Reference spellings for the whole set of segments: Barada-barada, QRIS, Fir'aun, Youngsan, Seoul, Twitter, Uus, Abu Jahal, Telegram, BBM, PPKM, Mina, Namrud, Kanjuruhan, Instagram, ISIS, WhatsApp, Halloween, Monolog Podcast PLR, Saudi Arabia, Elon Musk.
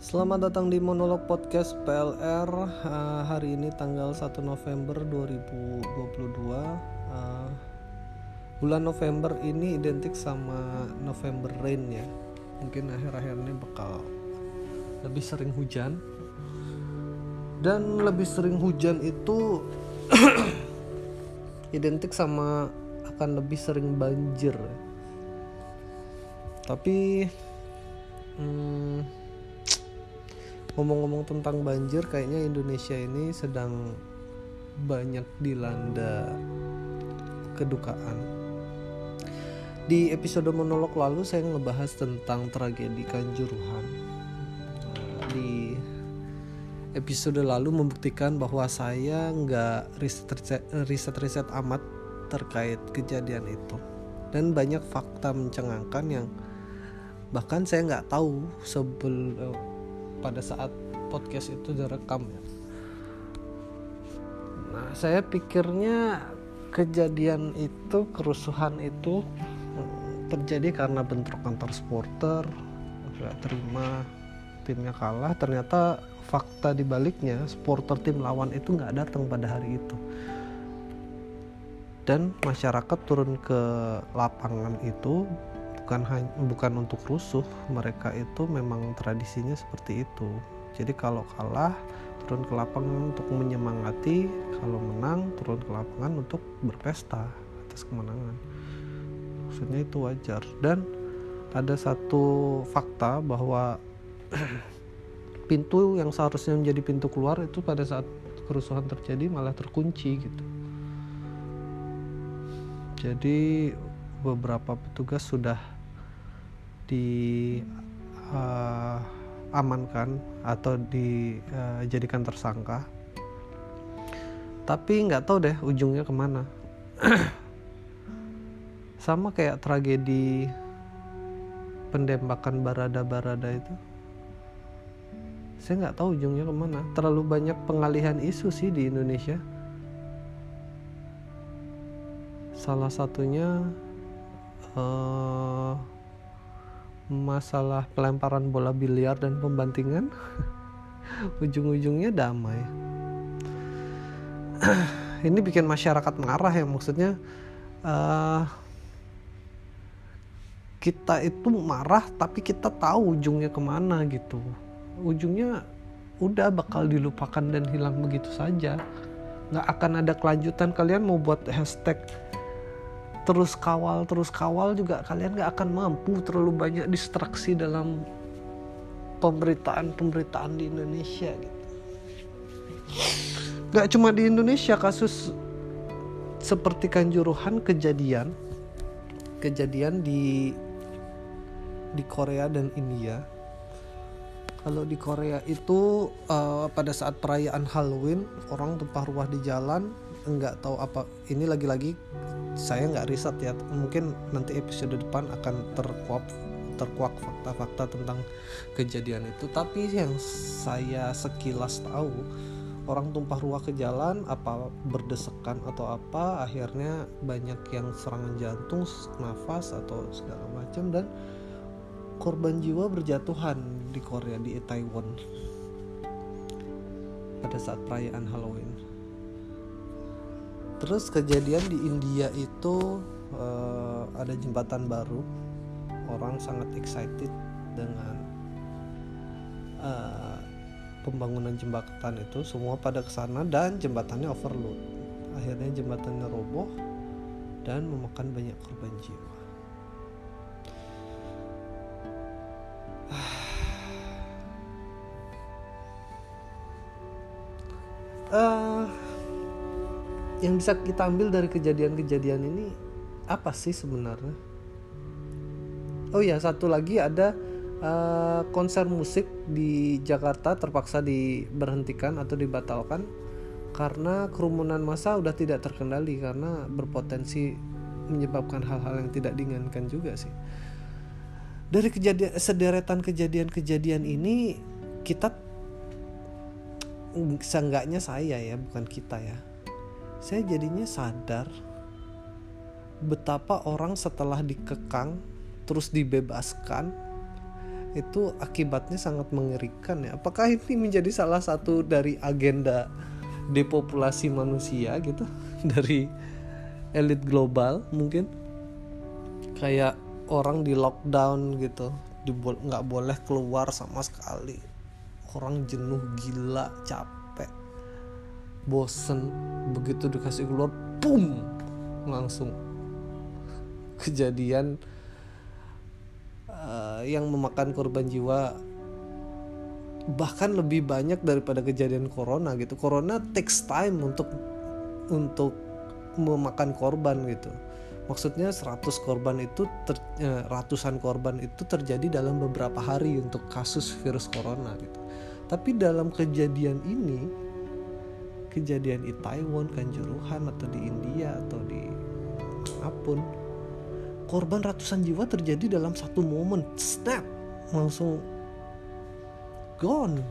Selamat datang di Monolog Podcast PLR. Hari ini tanggal 1 November 2022. Bulan November ini identik sama November rain ya. Mungkin akhir-akhir ini bakal lebih sering hujan. Dan lebih sering hujan itu identik sama akan lebih sering banjir. Tapi ngomong-ngomong tentang banjir, kayaknya Indonesia ini sedang banyak dilanda kedukaan. Di episode monolog lalu saya ngebahas tentang tragedi Kanjuruhan. Di episode lalu membuktikan bahwa saya nggak riset amat terkait kejadian itu. Dan banyak fakta mencengangkan yang bahkan saya nggak tahu pada saat podcast itu direkam ya. Nah, saya pikirnya kejadian itu, kerusuhan itu terjadi karena bentrok antar supporter, nggak terima timnya kalah. Ternyata fakta dibaliknya, supporter tim lawan itu nggak datang pada hari itu. Dan masyarakat turun ke lapangan itu bukan untuk rusuh, mereka itu memang tradisinya seperti itu. Jadi kalau kalah turun ke lapangan untuk menyemangati, kalau menang turun ke lapangan untuk berpesta atas kemenangan. Maksudnya itu wajar. Dan ada satu fakta bahwa pintu yang seharusnya menjadi pintu keluar itu pada saat kerusuhan terjadi malah terkunci gitu. Jadi beberapa petugas sudah diamankan atau dijadikan tersangka, tapi nggak tahu deh ujungnya kemana. Sama kayak tragedi penembakan Barada-barada itu, saya nggak tahu ujungnya kemana. Terlalu banyak pengalihan isu sih di Indonesia. Salah satunya masalah pelemparan bola biliar dan pembantingan. Ujung-ujungnya damai. Ini bikin masyarakat marah ya. Maksudnya kita itu marah, tapi kita tahu ujungnya kemana gitu. Ujungnya udah bakal dilupakan dan hilang begitu saja. Gak akan ada kelanjutan. Kalian mau buat hashtag terus kawal juga, kalian gak akan mampu. Terlalu banyak distraksi dalam pemberitaan di Indonesia gitu. Gak cuma di Indonesia, kasus seperti Kanjuruhan kejadian di Korea dan India. Kalau di Korea itu pada saat perayaan Halloween orang tumpah ruah di jalan. Nggak tahu apa ini, lagi-lagi saya nggak riset ya, mungkin nanti episode depan akan terkuak fakta-fakta tentang kejadian itu. Tapi yang saya sekilas tahu, orang tumpah ruah ke jalan, apa berdesekan atau apa, akhirnya banyak yang serangan jantung, nafas atau segala macam, dan korban jiwa berjatuhan di Korea, di Taiwan pada saat perayaan Halloween. Terus kejadian di India itu ada jembatan baru. Orang sangat excited dengan pembangunan jembatan itu. Semua pada kesana dan jembatannya overload. Akhirnya jembatannya roboh dan memakan banyak korban jiwa. Yang bisa kita ambil dari kejadian-kejadian ini apa sih sebenarnya? Oh ya, satu lagi ada konser musik di Jakarta terpaksa diberhentikan atau dibatalkan karena kerumunan massa udah tidak terkendali, karena berpotensi menyebabkan hal-hal yang tidak diinginkan juga sih. Dari kejadian, sederetan kejadian-kejadian ini, kita seenggaknya saya ya, bukan kita ya, saya jadinya sadar betapa orang setelah dikekang terus dibebaskan itu akibatnya sangat mengerikan ya. Apakah ini menjadi salah satu dari agenda depopulasi manusia gitu dari elit global? Mungkin kayak orang di lockdown gitu, nggak boleh keluar sama sekali, orang jenuh, gila, capek, bosen, begitu dikasih keluar, boom, langsung kejadian yang memakan korban jiwa bahkan lebih banyak daripada kejadian corona gitu. Corona takes time untuk memakan korban gitu. Maksudnya ratusan korban itu terjadi dalam beberapa hari untuk kasus virus corona gitu. Tapi dalam kejadian ini, kejadian di Taiwan, Kanjuruhan, atau di India, atau di apun, korban ratusan jiwa terjadi dalam satu momen, snap, langsung gone.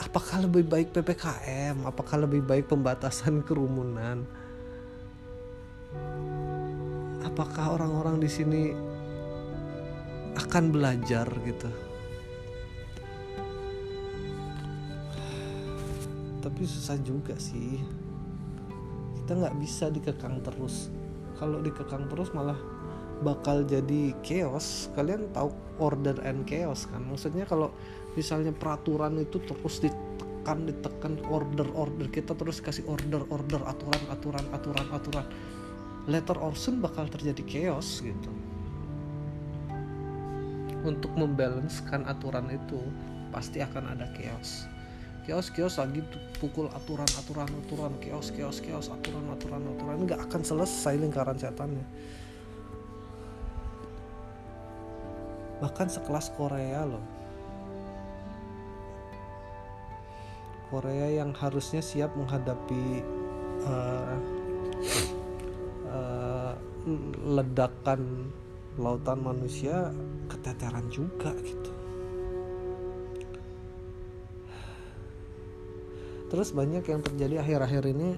Apakah lebih baik PPKM? Apakah lebih baik pembatasan kerumunan? Apakah orang-orang di sini akan belajar gitu? Tapi susah juga sih. Kita nggak bisa dikekang terus. Kalau dikekang terus malah bakal jadi chaos. Kalian tahu order and chaos kan? Maksudnya kalau misalnya peraturan itu terus ditekan order kita terus kasih order aturan. Later or soon bakal terjadi chaos gitu. Untuk membalancekan aturan itu pasti akan ada chaos. Chaos lagi pukul aturan, chaos aturan, nggak akan selesai lingkaran setannya. Bahkan sekelas Korea loh. Korea yang harusnya siap menghadapi ledakan lautan manusia keteteran juga gitu. Terus banyak yang terjadi akhir-akhir ini,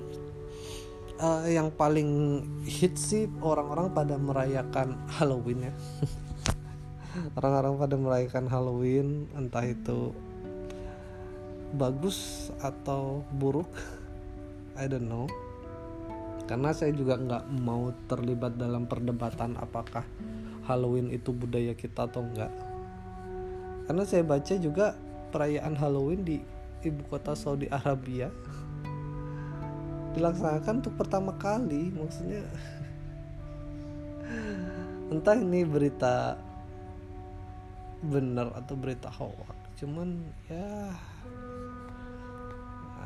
yang paling hit sih orang-orang pada merayakan Halloween ya. Orang-orang pada merayakan Halloween, entah itu bagus atau buruk, I don't know. Karena saya juga gak mau terlibat dalam perdebatan apakah Halloween itu budaya kita atau enggak. Karena saya baca juga perayaan Halloween di ibu kota Saudi Arabia dilaksanakan untuk pertama kali. Maksudnya entah ini berita benar atau berita hoax, cuman ya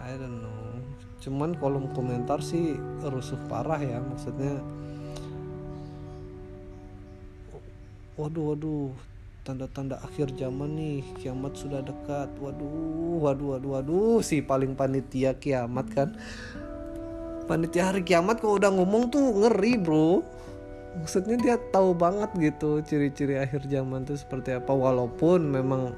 I don't know. Cuman kolom komentar sih rusuh parah ya. Maksudnya waduh tanda-tanda akhir zaman nih, kiamat sudah dekat. Waduh si paling panitia kiamat kan. Panitia hari kiamat kalau udah ngomong tuh ngeri bro. Maksudnya dia tahu banget gitu ciri-ciri akhir zaman tuh seperti apa. Walaupun memang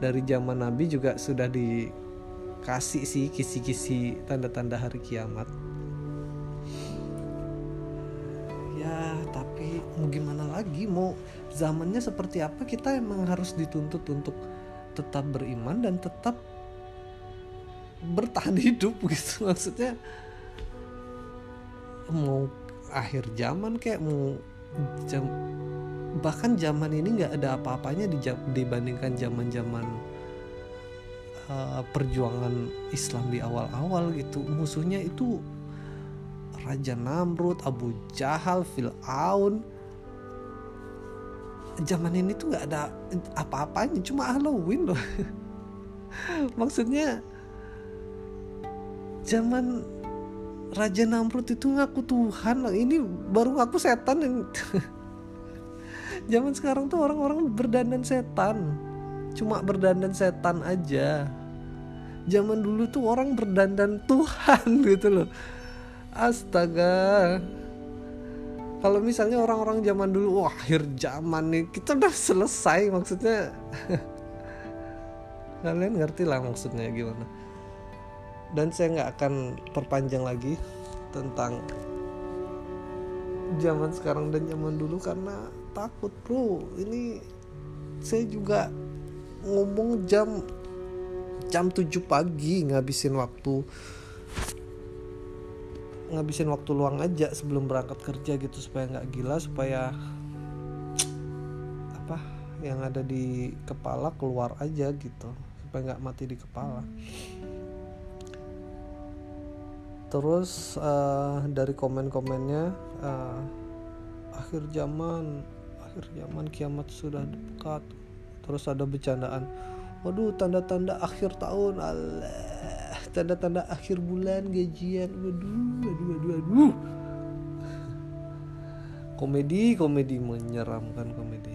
dari zaman Nabi juga sudah dikasih sih kisi-kisi tanda-tanda hari kiamat. Ya tapi mau gimana lagi, mau zamannya seperti apa kita emang harus dituntut untuk tetap beriman dan tetap bertahan hidup gitu. Maksudnya mau akhir zaman kayak mau bahkan zaman ini nggak ada apa-apanya dibandingkan zaman-zaman perjuangan Islam di awal-awal gitu. Musuhnya itu Raja Namrud, Abu Jahal, Fir'aun. Zaman ini tuh gak ada apa-apanya, cuma Halloween loh. Maksudnya zaman Raja Namrud itu ngaku Tuhan, ini baru ngaku setan. Zaman sekarang tuh orang-orang berdandan setan, cuma berdandan setan aja. Zaman dulu tuh orang berdandan Tuhan gitu loh. Astaga. Kalau misalnya orang-orang zaman dulu, wah akhir zaman nih, kita udah selesai. Maksudnya kalian ngerti lah maksudnya gimana. Dan saya gak akan perpanjang lagi tentang zaman sekarang dan zaman dulu karena takut bro. Ini saya juga ngomong jam 7 pagi ngabisin waktu luang aja sebelum berangkat kerja gitu, supaya nggak gila, supaya apa yang ada di kepala keluar aja gitu, supaya nggak mati di kepala. Terus dari komen-komennya akhir zaman kiamat sudah dekat. Terus ada bercandaan, waduh tanda-tanda akhir tahun, tanda-tanda akhir bulan gajian, waduh. Komedi menyeramkan, komedi.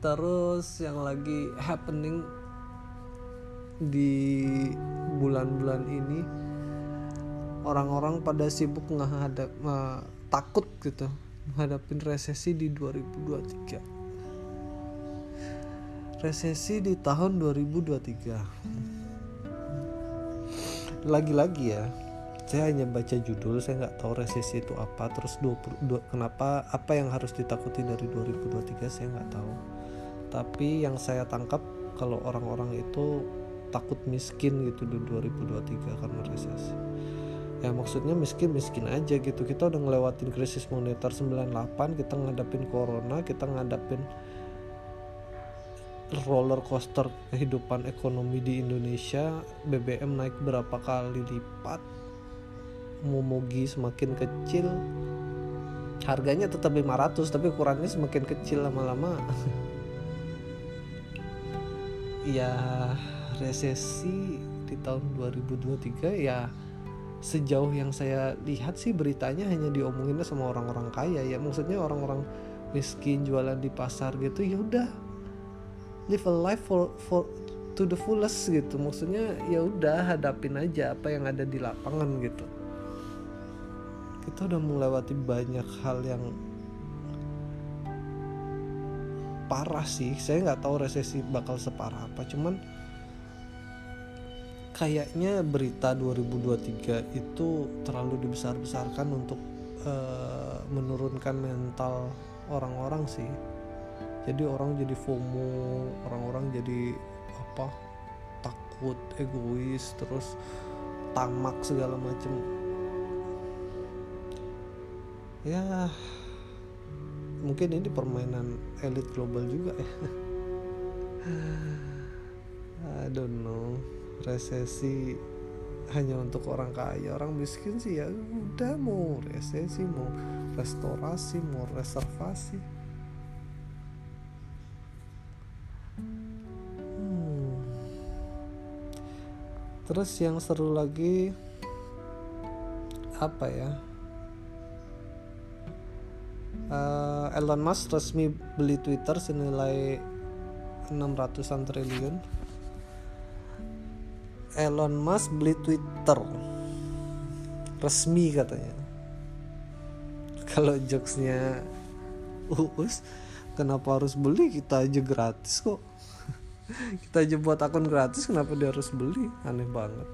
Terus yang lagi happening di bulan-bulan ini, orang-orang pada sibuk takut gitu menghadapin resesi di 2023. Resesi di tahun 2023. Lagi-lagi ya, saya hanya baca judul, saya nggak tahu resesi itu apa. Terus kenapa, apa yang harus ditakuti dari 2023, saya nggak tahu. Tapi yang saya tangkap kalau orang-orang itu takut miskin gitu di 2023 karena resesi. Ya maksudnya miskin aja gitu. Kita udah ngelewatin krisis moneter 98, kita ngadapin corona, kita ngadapin roller coaster kehidupan ekonomi di Indonesia, BBM naik berapa kali lipat, momogi semakin kecil, harganya tetap 500 tapi ukurannya semakin kecil lama-lama. Ya resesi di tahun 2023 ya, sejauh yang saya lihat sih beritanya hanya diomonginnya sama orang-orang kaya ya. Maksudnya orang-orang miskin jualan di pasar gitu, ya udah live a life for to the fullest gitu. Maksudnya ya udah hadapin aja apa yang ada di lapangan gitu. Kita udah melewati banyak hal yang parah sih. Saya nggak tahu resesi bakal separah apa, cuman kayaknya berita 2023 itu terlalu dibesar-besarkan untuk menurunkan mental orang-orang sih. Jadi orang jadi FOMO, orang-orang jadi apa, takut, egois, terus tamak segala macam. Ya mungkin ini permainan elit global juga ya. I don't know. Resesi hanya untuk orang kaya, orang miskin sih ya udah, mau resesi, mau restorasi, mau reservasi. Terus yang seru lagi apa ya? Elon Musk resmi beli Twitter senilai 600-an triliun. Elon Musk beli Twitter resmi katanya. Kalau jokesnya Uus, kenapa harus beli, kita aja gratis kok. Kita aja buat akun gratis, kenapa dia harus beli? Aneh banget.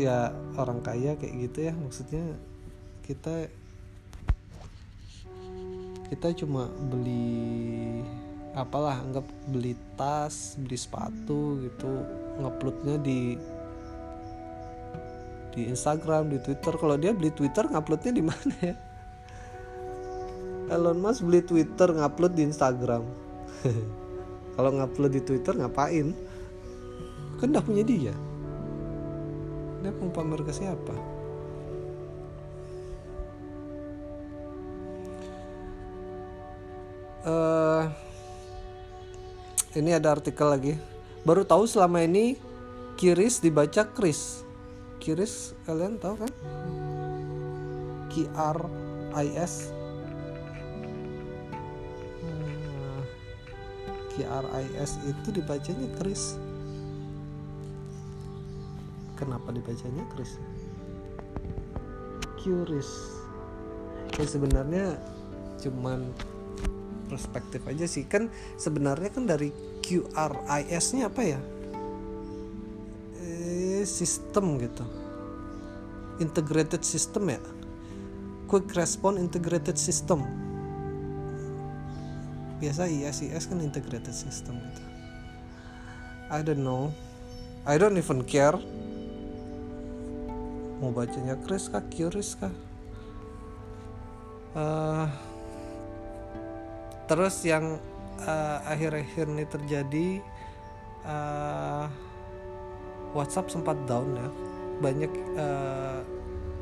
Ya orang kaya kayak gitu ya. Maksudnya Kita cuma beli apalah, anggap beli tas, beli sepatu gitu, nguploadnya di Instagram, di Twitter. Kalau dia beli Twitter, nguploadnya di mana ya? Elon Musk beli Twitter, ngupload di Instagram. Kalau ngupload di Twitter ngapain? Kan udah punya dia. Dia mau pamer ke siapa? Ini ada artikel lagi. Baru tahu selama ini QRIS dibaca QRIS. QRIS kalian tahu kan? QRIS. QRIS itu dibacanya QRIS. Kenapa dibacanya QRIS? QRIS. Ya sebenarnya cuman perspektif aja sih kan. Sebenarnya kan dari QRIS-nya apa ya? Sistem gitu. integrated system ya, quick response integrated system. Biasa ISIS kan integrated system gitu. I don't know, I don't even care mau bacanya QRIS kah, QRIS kah. Terus yang akhir-akhir ini terjadi, WhatsApp sempat down ya. Banyak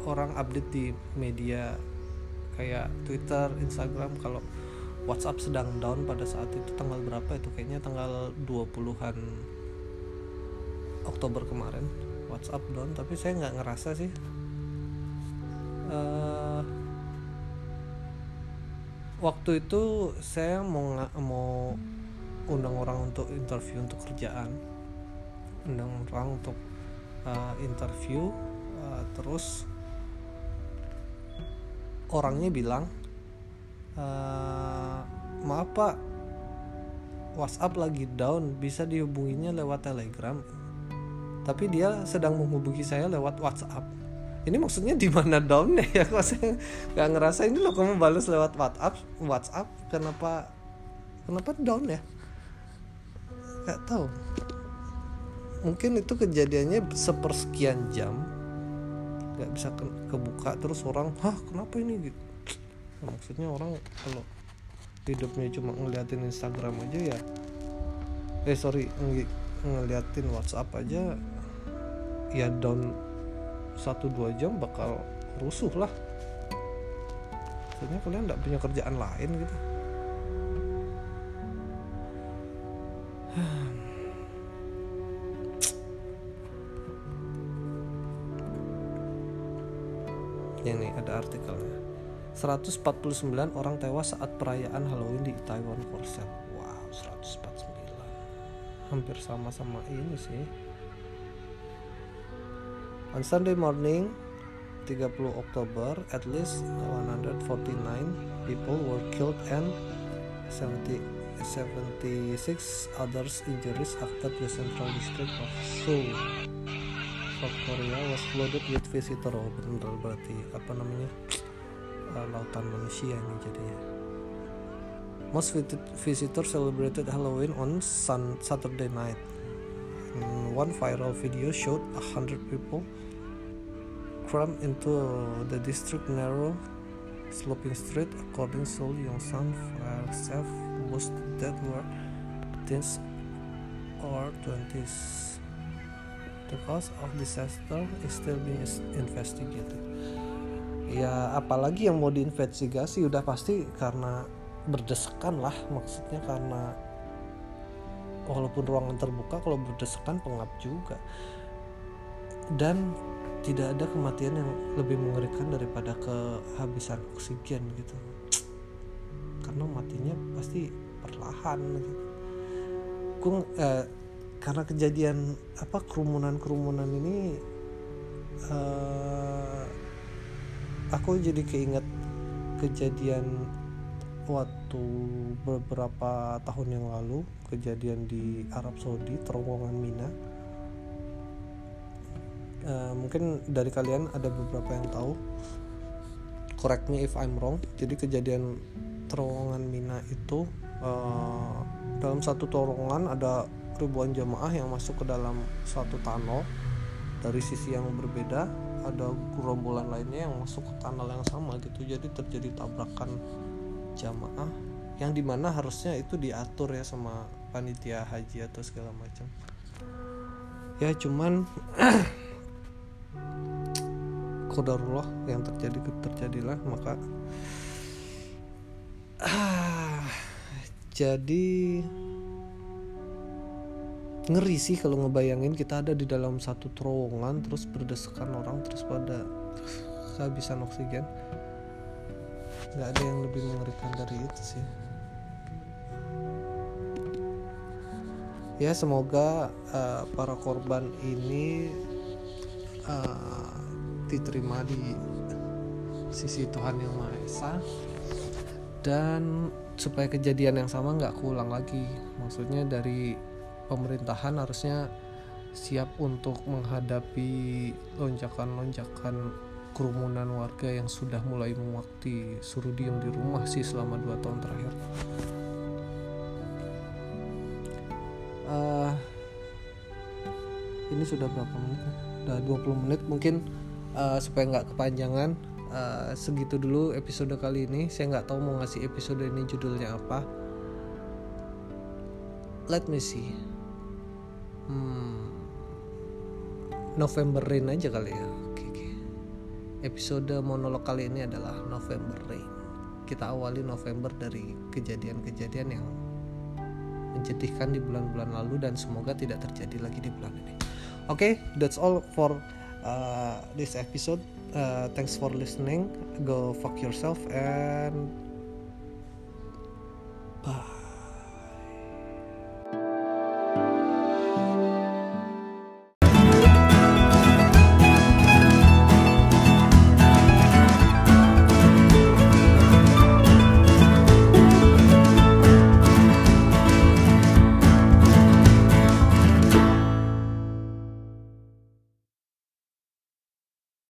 orang update di media kayak Twitter, Instagram kalau WhatsApp sedang down pada saat itu. Tanggal berapa itu? Kayaknya tanggal 20-an Oktober kemarin WhatsApp down, tapi saya nggak ngerasa sih. Waktu itu saya mau undang orang untuk interview untuk kerjaan, undang orang untuk interview, terus orangnya bilang, maaf Pak, WhatsApp lagi down, bisa dihubunginya lewat Telegram. Tapi dia sedang menghubungi saya lewat WhatsApp. Ini maksudnya di mana downnya ya? Kok saya nggak ngerasa ini loh, kamu balas lewat WhatsApp kenapa down ya? Nggak tahu. Mungkin itu kejadiannya sepersekian jam nggak bisa kebuka, terus orang kenapa ini gitu. Maksudnya orang kalau hidupnya cuma ngeliatin Instagram aja ya, ngeliatin WhatsApp aja ya, down 1-2 jam bakal rusuh lah. Maksudnya kalian nggak punya kerjaan lain gitu. Ini ada artikelnya, 149 orang tewas saat perayaan Halloween di Taiwan Korsel. Wow, 149. Hampir sama-sama ini sih. On Sunday morning, 30 October, at least 149 people were killed and 76 others injuries after the central district of Seoul, South Korea was flooded with visitor. Benar-benar berarti apa namanya, lautan manusia ini jadinya. Most visitors celebrated Halloween on Saturday night. One viral video showed 100 people crammed into the district's narrow sloping street. According to Seoul, Youngsan, fire safe, most dead were teens or 20s. The cause of disaster is still being investigated. Ya, apalagi yang mau diinvestigasi, udah pasti karena berdesakan lah. Maksudnya karena walaupun ruangan terbuka, kalau berdesakan pengap juga. Dan tidak ada kematian yang lebih mengerikan daripada kehabisan oksigen gitu. Karena matinya pasti perlahan gitu. Karena kejadian kerumunan ini, aku jadi keinget kejadian waktu beberapa tahun yang lalu, kejadian di Arab Saudi, terowongan Mina. Mungkin dari kalian ada beberapa yang tahu, correct me if I'm wrong. Jadi kejadian terowongan Mina itu, dalam satu terowongan ada ribuan jamaah yang masuk ke dalam satu tunnel dari sisi yang berbeda, ada gerombolan lainnya yang masuk ke tunnel yang sama gitu. Jadi terjadi tabrakan jamaah yang dimana harusnya itu diatur ya sama panitia haji atau segala macam ya, cuman qadarullah yang terjadilah. Maka jadi ngeri sih kalau ngebayangin kita ada di dalam satu terowongan, terus berdesakan orang, terus pada kehabisan oksigen. Gak ada yang lebih mengerikan dari itu sih. Ya, semoga para korban ini diterima di sisi Tuhan Yang Maha Esa, dan supaya kejadian yang sama gak keulang lagi. Maksudnya dari pemerintahan harusnya siap untuk menghadapi lonjakan kerumunan warga yang sudah mulai memuakti. Suruh diem di rumah sih selama 2 tahun terakhir. Ini sudah berapa menit? Sudah 20 menit mungkin, supaya gak kepanjangan, segitu dulu episode kali ini. Saya gak tahu mau ngasih episode ini judulnya apa. Let me see. November Rain aja kali ya. Okay. Episode monolog kali ini adalah November Rain. Kita awali November dari kejadian-kejadian yang menjadikan di bulan-bulan lalu, dan semoga tidak terjadi lagi di bulan ini. Okay, that's all for this episode. Thanks for listening. Go fuck yourself and bye.